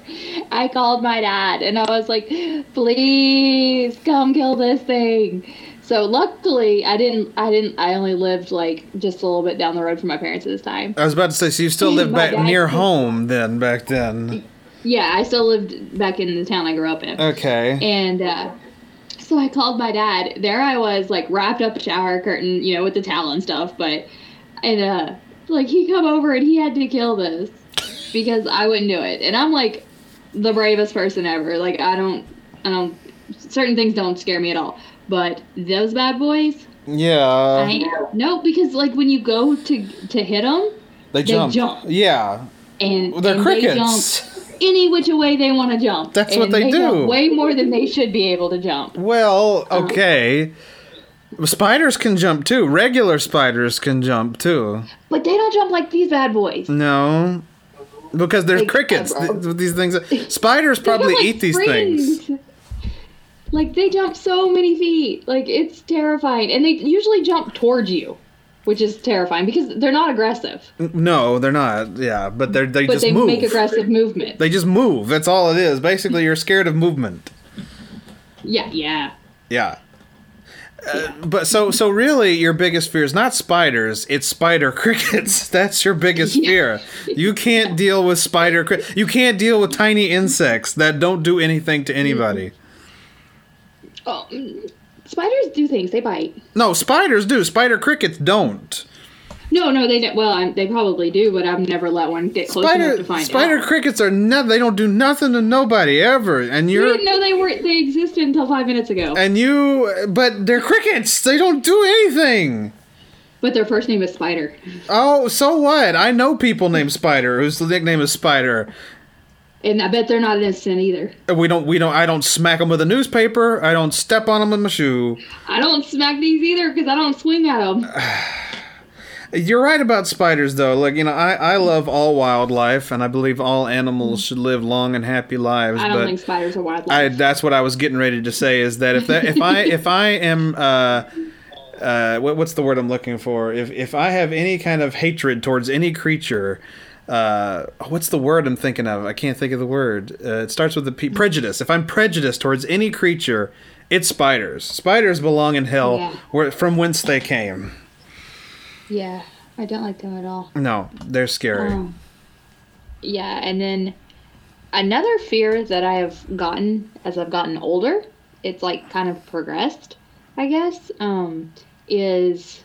I called my dad. And I was like, please come kill this thing. So luckily, I didn't. I didn't. I only lived like just a little bit down the road from my parents at this time. I was about to say, so you still lived back near home then? Back then. Yeah, I still lived back in the town I grew up in. Okay. And uh, so I called my dad. There I was, like wrapped up a shower curtain, you know, with the towel and stuff. But and uh, like he come over and he had to kill this because I wouldn't do it. And I'm like the bravest person ever. Like I don't. I don't. Certain things don't scare me at all. But those bad boys, yeah, I, no, because like when you go to to hit them, they, they jump. jump, yeah, and well, they're and crickets. They jump any which way they want to jump. That's and what they, they do. Jump way more than they should be able to jump. Well, okay, um, spiders can jump too. Regular spiders can jump too. But they don't jump like these bad boys. No, because they're like, crickets. Th- these things, spiders probably like eat these springs. things. Like, they jump so many feet. Like, it's terrifying. And they usually jump towards you, which is terrifying because they're not aggressive. No, they're not. Yeah, but they're, they but just they move. But they make aggressive movement. They just move. That's all it is. Basically, you're scared of movement. Yeah, yeah. Yeah. Uh, but so, so really, your biggest fear is not spiders, it's spider crickets. That's your biggest fear. You can't deal with spider crickets. You can't deal with tiny insects that don't do anything to anybody. Mm-hmm. Oh, spiders do things. They bite. No, spiders do. Spider crickets don't. No, no, they don't. Well, I'm, they probably do, but I've never let one get close spider, enough to find spider out. Spider crickets are nothing. They don't do nothing to nobody ever. And you didn't know they weren't. They existed until five minutes ago. And you, but they're crickets. They don't do anything. But their first name is Spider. Oh, so what? I know people named Spider whose nickname is Spider. And I bet they're not innocent either. We don't. We don't. I don't smack them with a newspaper. I don't step on them with my shoe. I don't smack these either because I don't swing at them. You're right about spiders, though. Like you know, I, I love all wildlife, and I believe all animals should live long and happy lives. I don't but think spiders are wildlife. I, that's what I was getting ready to say. Is that if that if I if I am uh, uh, what, what's the word I'm looking for? If if I have any kind of hatred towards any creature. Uh, what's the word I'm thinking of? I can't think of the word. Uh, it starts with the P. Prejudice. If I'm prejudiced towards any creature, it's spiders. Spiders belong in hell, yeah. where from whence they came. Yeah, I don't like them at all. No, they're scary. Um, yeah, and then another fear that I have gotten as I've gotten older, it's like kind of progressed, I guess, um, is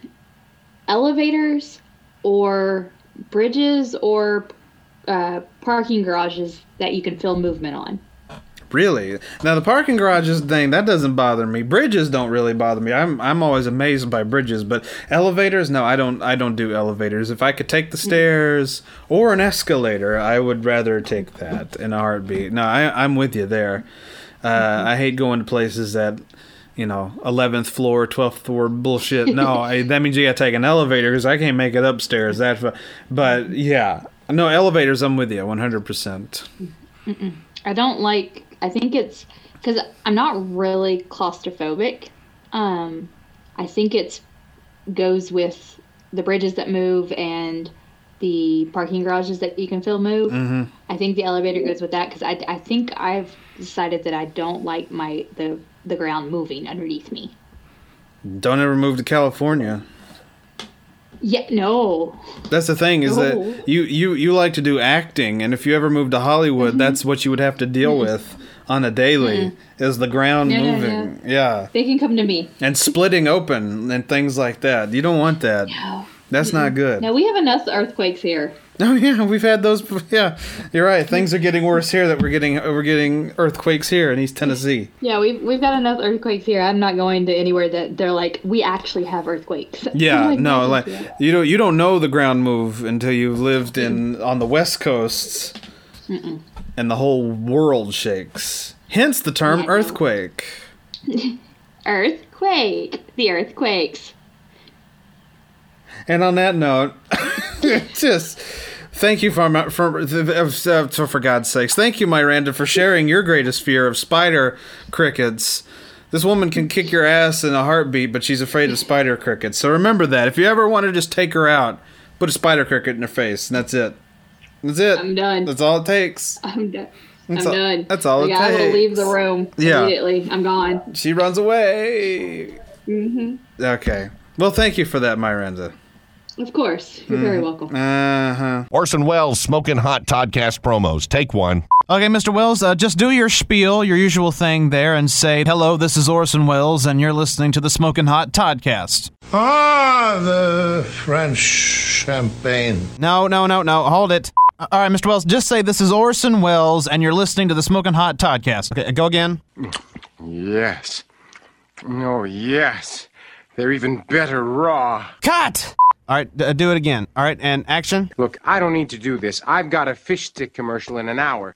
elevators or bridges or uh, parking garages that you can feel movement on. Really? Now the parking garages thing, that doesn't bother me. Bridges don't really bother me. I'm I'm always amazed by bridges, but elevators, no, I don't I don't do elevators. If I could take the stairs or an escalator, I would rather take that in a heartbeat. No, I, I'm with you there. Uh, mm-hmm. I hate going to places that, you know, eleventh floor, twelfth floor bullshit. No, I, that means you gotta take an elevator because I can't make it upstairs. That, fu- but yeah, no elevators. I'm with you, one hundred percent. I don't like. I think it's because I'm not really claustrophobic. Um, I think it goes with the bridges that move and the parking garages that you can feel move. Mm-hmm. I think the elevator goes with that because I, I think I've decided that I don't like my the. the ground moving underneath me. Don't ever move to California. Yeah, no. That's the thing is no. that you, you, you like to do acting, and if you ever move to Hollywood, mm-hmm. that's what you would have to deal mm-hmm. with. on a daily mm. is the ground yeah, moving. Yeah, yeah. yeah. They can come to me. And splitting open and things like that. You don't want that. No. That's Mm-mm. not good. No, we have enough earthquakes here. Oh yeah, we've had those. Yeah, you're right. Things are getting worse here. That we're getting we're getting earthquakes here in East Tennessee. Yeah, we've we've got enough earthquakes here. I'm not going to anywhere that they're like we actually have earthquakes. Yeah, like, no, like here. you don't you don't know the ground move until you've lived in on the West Coasts, Mm-mm. and the whole world shakes. Hence the term yeah, earthquake. Earthquake. The earthquakes. And on that note, just thank you for, for, for, for God's sakes. Thank you, Miranda, for sharing your greatest fear of spider crickets. This woman can kick your ass in a heartbeat, but she's afraid of spider crickets. So remember that. If you ever want to just take her out, put a spider cricket in her face, and that's it. That's it. I'm done. That's all it takes. I'm done. That's I'm all, done. That's all yeah, it takes. Yeah, I will leave the room yeah. immediately. I'm gone. She runs away. Mm-hmm. Okay. Well, thank you for that, Miranda. Of course. You're mm. very welcome. Uh-huh. Orson Welles, Smokin' Hot Toddcast promos. Take one. Okay, Mister Welles, uh, just do your spiel, your usual thing there, and say, hello, this is Orson Welles, and you're listening to the Smokin' Hot Toddcast. Ah, the French champagne. No, no, no, no. Hold it. All right, Mister Welles, just say, this is Orson Welles, and you're listening to the Smokin' Hot Toddcast. Okay, go again. Yes. Oh, yes. They're even better raw. Cut! All right, d- do it again. All right, and action. Look, I don't need to do this. I've got a fish stick commercial in an hour.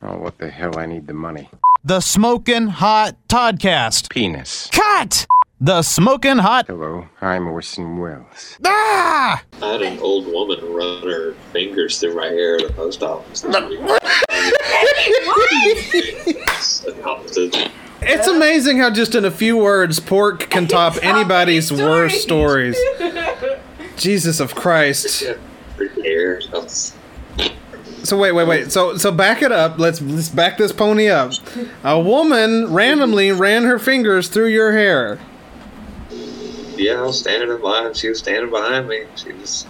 Oh, what the hell? I need the money. The Smokin' Hot Toddcast. Penis. Cut! The Smokin' Hot... Hello, I'm Orson Welles. Ah! I had an old woman run her fingers through my hair at the post office. What? It's amazing how just in a few words, Pork can top anybody's worst stories. Jesus of Christ. So wait, wait, wait. So so back it up. Let's let's back this pony up. A woman randomly ran her fingers through your hair. Yeah, I was standing in line. She was standing behind me. She just,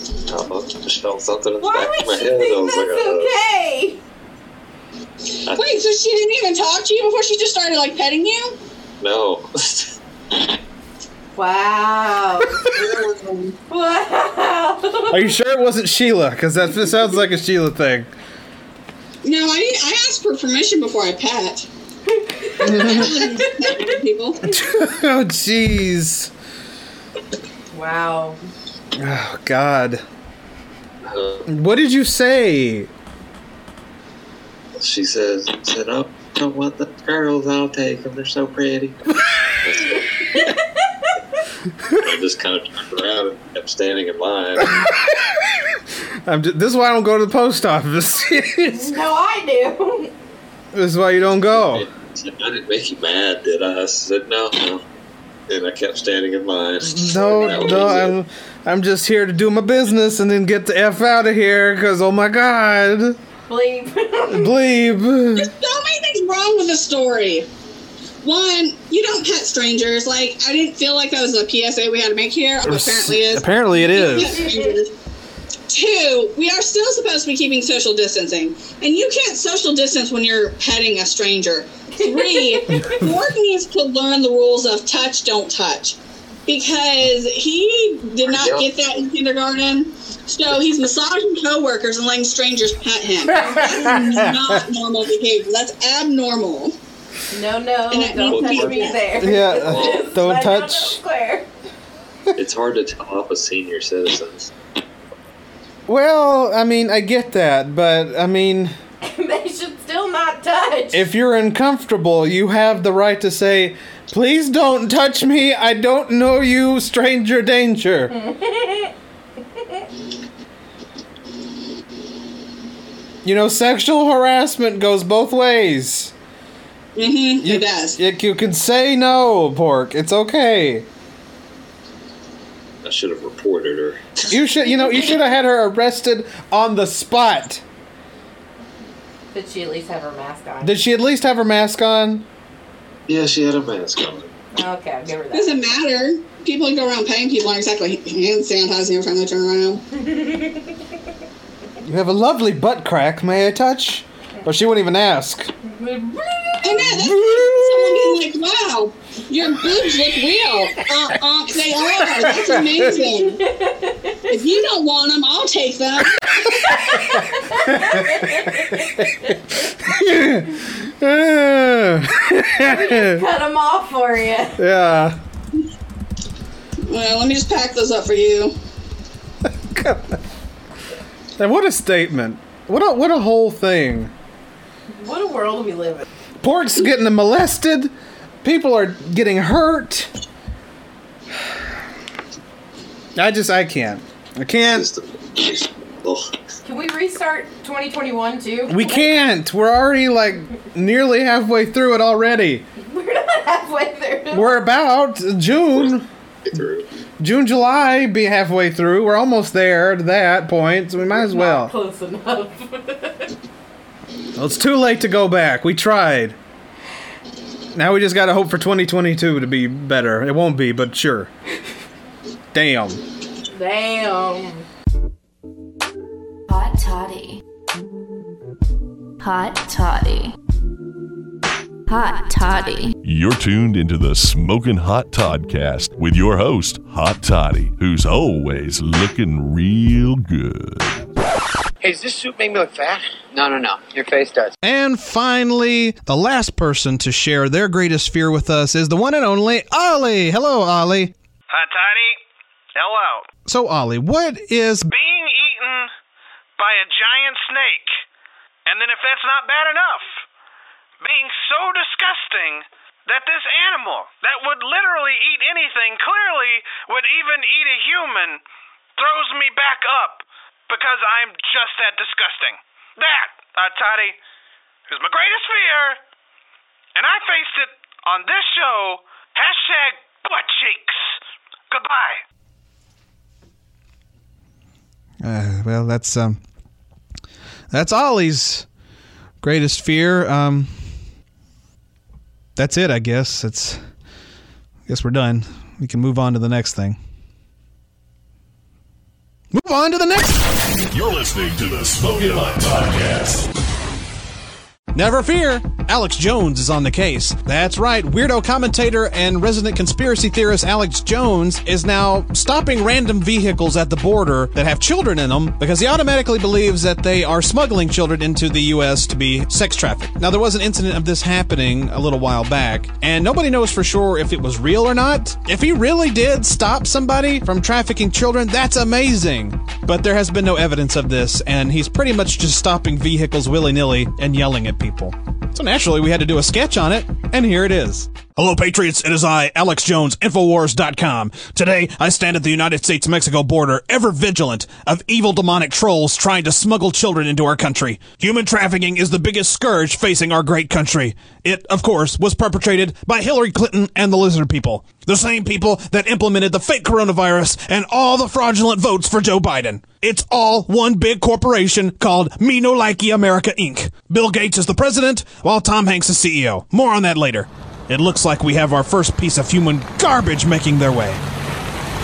I just felt something in the back of my head. Why would you think that's okay? I, Wait, so she didn't even talk to you before she just started, like, petting you? No. Wow. Wow. Are you sure it wasn't Sheila? Because that sounds like a Sheila thing. No, I didn't, I asked for permission before I pet. People. Oh, jeez. Wow. Oh, God. What did you say? She says, said, oh, I don't want the girls, I'll take them, they're so pretty. I just kind of turned around and kept standing in line. I'm just, this is why I don't go to the post office. No, I do. This is why you don't go. Said, I didn't make you mad, did I? I said, no, no. And I kept standing in line. No, no, I'm, I'm just here to do my business and then get the F out of here, because, oh my God. Bleep. Bleep. There's so many things wrong with the story. One, you don't pet strangers. Like, I didn't feel like that was a P S A we had to make here. Or apparently it is. Apparently it is. Two, we are still supposed to be keeping social distancing. And you can't social distance when you're petting a stranger. Three, Ford needs to learn the rules of touch, don't touch. Because he did not yep. get that in kindergarten. So he's massaging coworkers and letting strangers pet him. That's not normal behavior. That's abnormal. No, no, and don't touch me there. Yeah, uh, don't touch. It's hard to tell off a senior citizen. Well, I mean, I get that, but I mean, they should still not touch. If you're uncomfortable, you have the right to say, "Please don't touch me. I don't know you, stranger danger." You know, sexual harassment goes both ways. Mm-hmm, you, it does. You, you can say no, Pork. It's okay. I should have reported her. You should, you know, you should have had her arrested on the spot. Did she at least have her mask on? Did she at least have her mask on? Yeah, she had a mask on. Okay, I'll give her that. Doesn't matter. People who go around paying people aren't exactly hand sanitizing every time they turn around. You have a lovely butt crack. May I touch? But she wouldn't even ask. I know, that's someone being like, wow, your boobs look real. Uh, uh, they are. That's amazing. If you don't want them, I'll take them. We just cut them off for you. Yeah. Well, let me just pack those up for you. And what a statement. What a, what a whole thing. What a world we live in. Pork's getting molested. People are getting hurt. I just, I can't. I can't. Can we restart twenty twenty-one too? We can't. We're already like nearly halfway through it already. We're not halfway through. We're about June. Through. June, July, be halfway through. We're almost there to that point, so we might as well. Not close enough. Well, it's too late to go back. We tried. Now we just gotta hope for twenty twenty-two to be better. It won't be, but sure. Damn. Damn. Hot Toddy. Hot Toddy. Hot Toddy. You're tuned into the Smokin' Hot Toddcast with your host, Hot Toddy, who's always looking real good. Hey, does this suit make me look fat? No, no, no. Your face does. And finally, the last person to share their greatest fear with us is the one and only Ollie. Hello, Ollie. Hot Toddy. Hello. So, Ollie, what is being eaten by a giant snake? And then if that's not bad enough, being so disgusting that this animal that would literally eat anything, clearly would even eat a human, throws me back up because I'm just that disgusting. That, uh, Toddy, is my greatest fear, and I faced it on this show. Hashtag butt cheeks. Goodbye. Uh, well, that's, um, that's Ollie's greatest fear, um... That's it, I guess. It's. I guess we're done. We can move on to the next thing. Move on to the next. You're listening to the Smokin' Hot Toddcast. Never fear, Alex Jones is on the case. That's right, weirdo commentator and resident conspiracy theorist Alex Jones is now stopping random vehicles at the border that have children in them because he automatically believes that they are smuggling children into the U S to be sex trafficked. Now, there was an incident of this happening a little while back, and nobody knows for sure if it was real or not. If he really did stop somebody from trafficking children, that's amazing. But there has been no evidence of this, and he's pretty much just stopping vehicles willy-nilly and yelling at people. So naturally, we had to do a sketch on it, and here it is. Hello, Patriots. It is I, Alex Jones, Infowars dot com. Today, I stand at the United States-Mexico border, ever vigilant of evil demonic trolls trying to smuggle children into our country. Human trafficking is the biggest scourge facing our great country. It, of course, was perpetrated by Hillary Clinton and the lizard people. The same people that implemented the fake coronavirus and all the fraudulent votes for Joe Biden. It's all one big corporation called Me No Likey America, Incorporated. Bill Gates is the president, while Tom Hanks is C E O. More on that later. It looks like we have our first piece of human garbage making their way.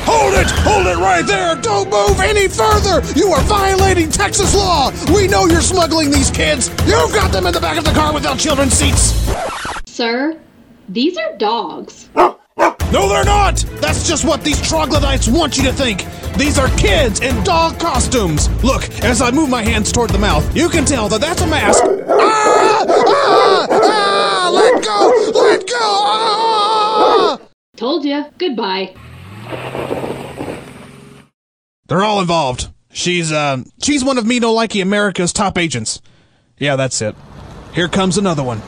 Hold it! Hold it right there! Don't move any further! You are violating Texas law! We know you're smuggling these kids! You've got them in the back of the car without children's seats! Sir, these are dogs. No, they're not! That's just what these troglodytes want you to think! These are kids in dog costumes! Look, as I move my hands toward the mouth, you can tell that that's a mask. Ah! Ah! Ah! Let go! Let go! Ah! Told ya. Goodbye. They're all involved. She's, uh, she's one of Me No Likey America's top agents. Yeah, that's it. Here comes another one.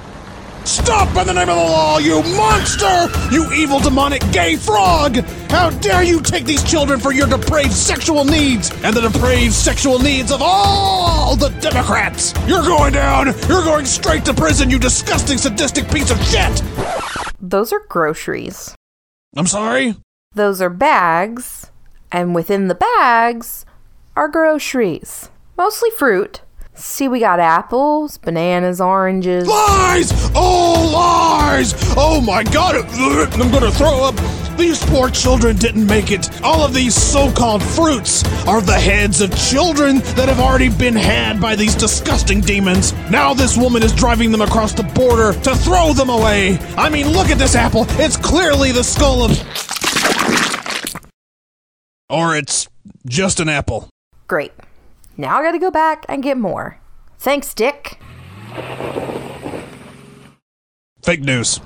Stop in the name of the law, you monster! You evil, demonic, gay frog! How dare you take these children for your depraved sexual needs and the depraved sexual needs of all the Democrats! You're going down! You're going straight to prison, you disgusting, sadistic piece of shit! Those are groceries. I'm sorry? Those are bags, and within the bags are groceries. Mostly fruit. See, we got apples, bananas, oranges. Lies! Oh, lies! Oh, my God! I'm gonna throw up. These poor children didn't make it. All of these so-called fruits are the heads of children that have already been had by these disgusting demons. Now this woman is driving them across the border to throw them away. I mean, look at this apple. It's clearly the skull of... Or it's just an apple. Great. Now I gotta go back and get more. Thanks, Dick. Fake news.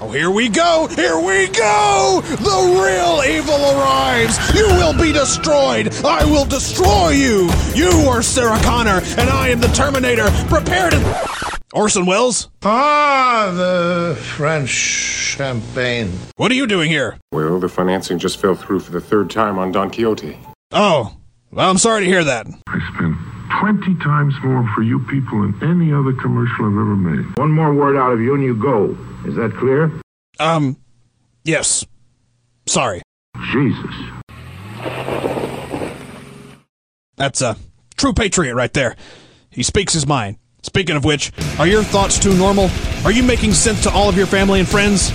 Oh, here we go! Here we go! The real evil arrives! You will be destroyed! I will destroy you! You are Sarah Connor, and I am the Terminator! Prepare to... Orson Welles? Ah, the French champagne. What are you doing here? Well, the financing just fell through for the third time on Don Quixote. Oh, well, I'm sorry to hear that. I spent twenty times more for you people than any other commercial I've ever made. One more word out of you and you go. Is that clear? Um, yes. Sorry. Jesus. That's a true patriot right there. He speaks his mind. Speaking of which, are your thoughts too normal? Are you making sense to all of your family and friends?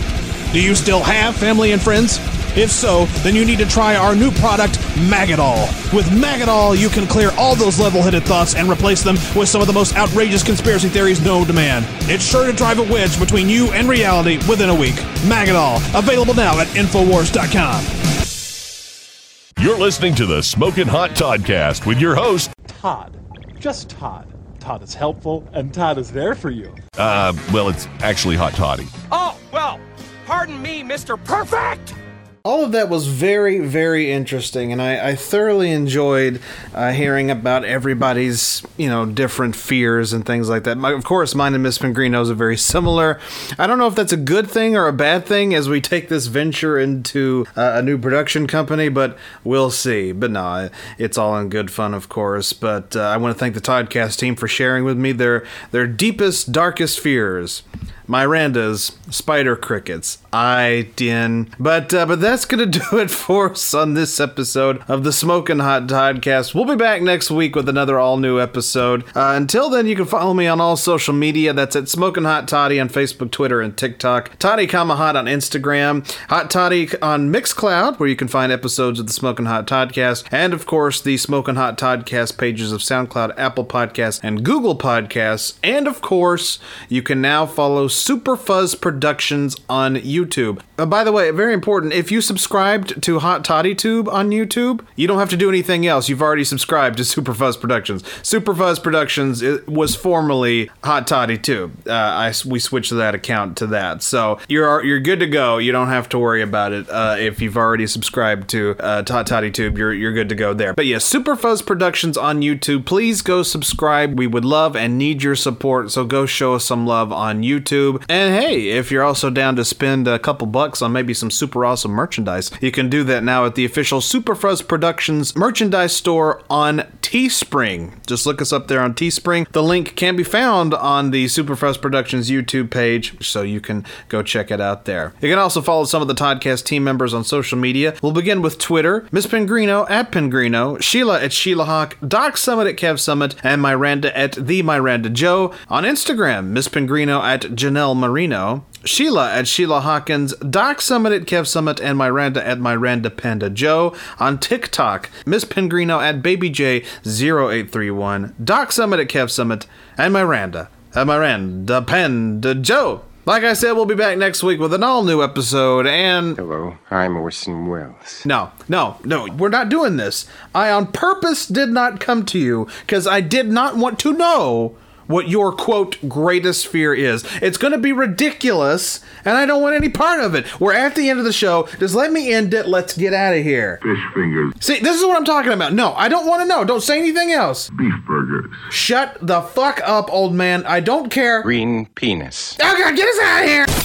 Do you still have family and friends? If so, then you need to try our new product, Magadol. With Magadol, you can clear all those level-headed thoughts and replace them with some of the most outrageous conspiracy theories known to man. It's sure to drive a wedge between you and reality within a week. Magadol, available now at Infowars dot com. You're listening to the Smokin' Hot Toddcast with your host, Todd. Just Todd. Todd is helpful, and Todd is there for you. Uh, well, it's actually Hot Toddy. Oh, well, pardon me, Mister Perfect! All of that was very, very interesting, and I, I thoroughly enjoyed uh, hearing about everybody's, you know, different fears and things like that. My, of course, mine and Miss Pinguino's are very similar. I don't know if that's a good thing or a bad thing as we take this venture into uh, a new production company, but we'll see. But no, it's all in good fun, of course. But uh, I want to thank the Toddcast team for sharing with me their their deepest, darkest fears. Miranda's spider crickets. I didn't. But uh, but that's gonna do it for us on this episode of the Smokin' Hot Toddcast. We'll be back next week with another all new episode. Uh, until then, you can follow me on all social media. That's at Smokin' Hot Toddy on Facebook, Twitter, and TikTok. Toddy comma hot on Instagram. Hot Toddy on Mixcloud, where you can find episodes of the Smokin' Hot Toddcast, and of course the Smokin' Hot Toddcast pages of SoundCloud, Apple Podcasts, and Google Podcasts. And of course, you can now follow Superfuzz Productions on YouTube. Uh, by the way, very important, if you subscribed to Hot Toddy Tube on YouTube, you don't have to do anything else. You've already subscribed to Superfuzz Productions. Superfuzz Productions was formerly Hot Toddy Tube. Uh, I, we switched that account to that. So you're you're good to go. You don't have to worry about it. Uh, if you've already subscribed to, uh, to Hot Toddy Tube, you're, you're good to go there. But yeah, Superfuzz Productions on YouTube. Please go subscribe. We would love and need your support. So go show us some love on YouTube. And hey, if you're also down to spend a couple bucks on maybe some super awesome merchandise, you can do that now at the official Superfuzz Productions merchandise store on Teespring. Just look us up there on Teespring. The link can be found on the Superfuzz Productions YouTube page, so you can go check it out there. You can also follow some of the Toddcast team members on social media. We'll begin with Twitter. Miss Pinguino at Pinguino, Sheila at Sheila Hawk, Doc Summit at Kev Summit, and Miranda at The Miranda Joe. On Instagram, Miss Pinguino at Janelle Marino, Sheila at Sheila Hawkins, Doc Summit at Kev Summit, and Miranda at Miranda Panda Joe. On TikTok, Miss Pinguino at Baby J zero eight three one, Doc Summit at Kev Summit, and Miranda at Miranda Panda Joe. Like I said, we'll be back next week with an all-new episode, and... Hello, I'm Orson Welles. No, no, no, we're not doing this. I on purpose did not come to you, because I did not want to know what your, quote, greatest fear is. It's going to be ridiculous, and I don't want any part of it. We're at the end of the show. Just let me end it. Let's get out of here. Fish fingers. See, this is what I'm talking about. No, I don't want to know. Don't say anything else. Beef burgers. Shut the fuck up, old man. I don't care. Green penis. Oh, God, get us out of here!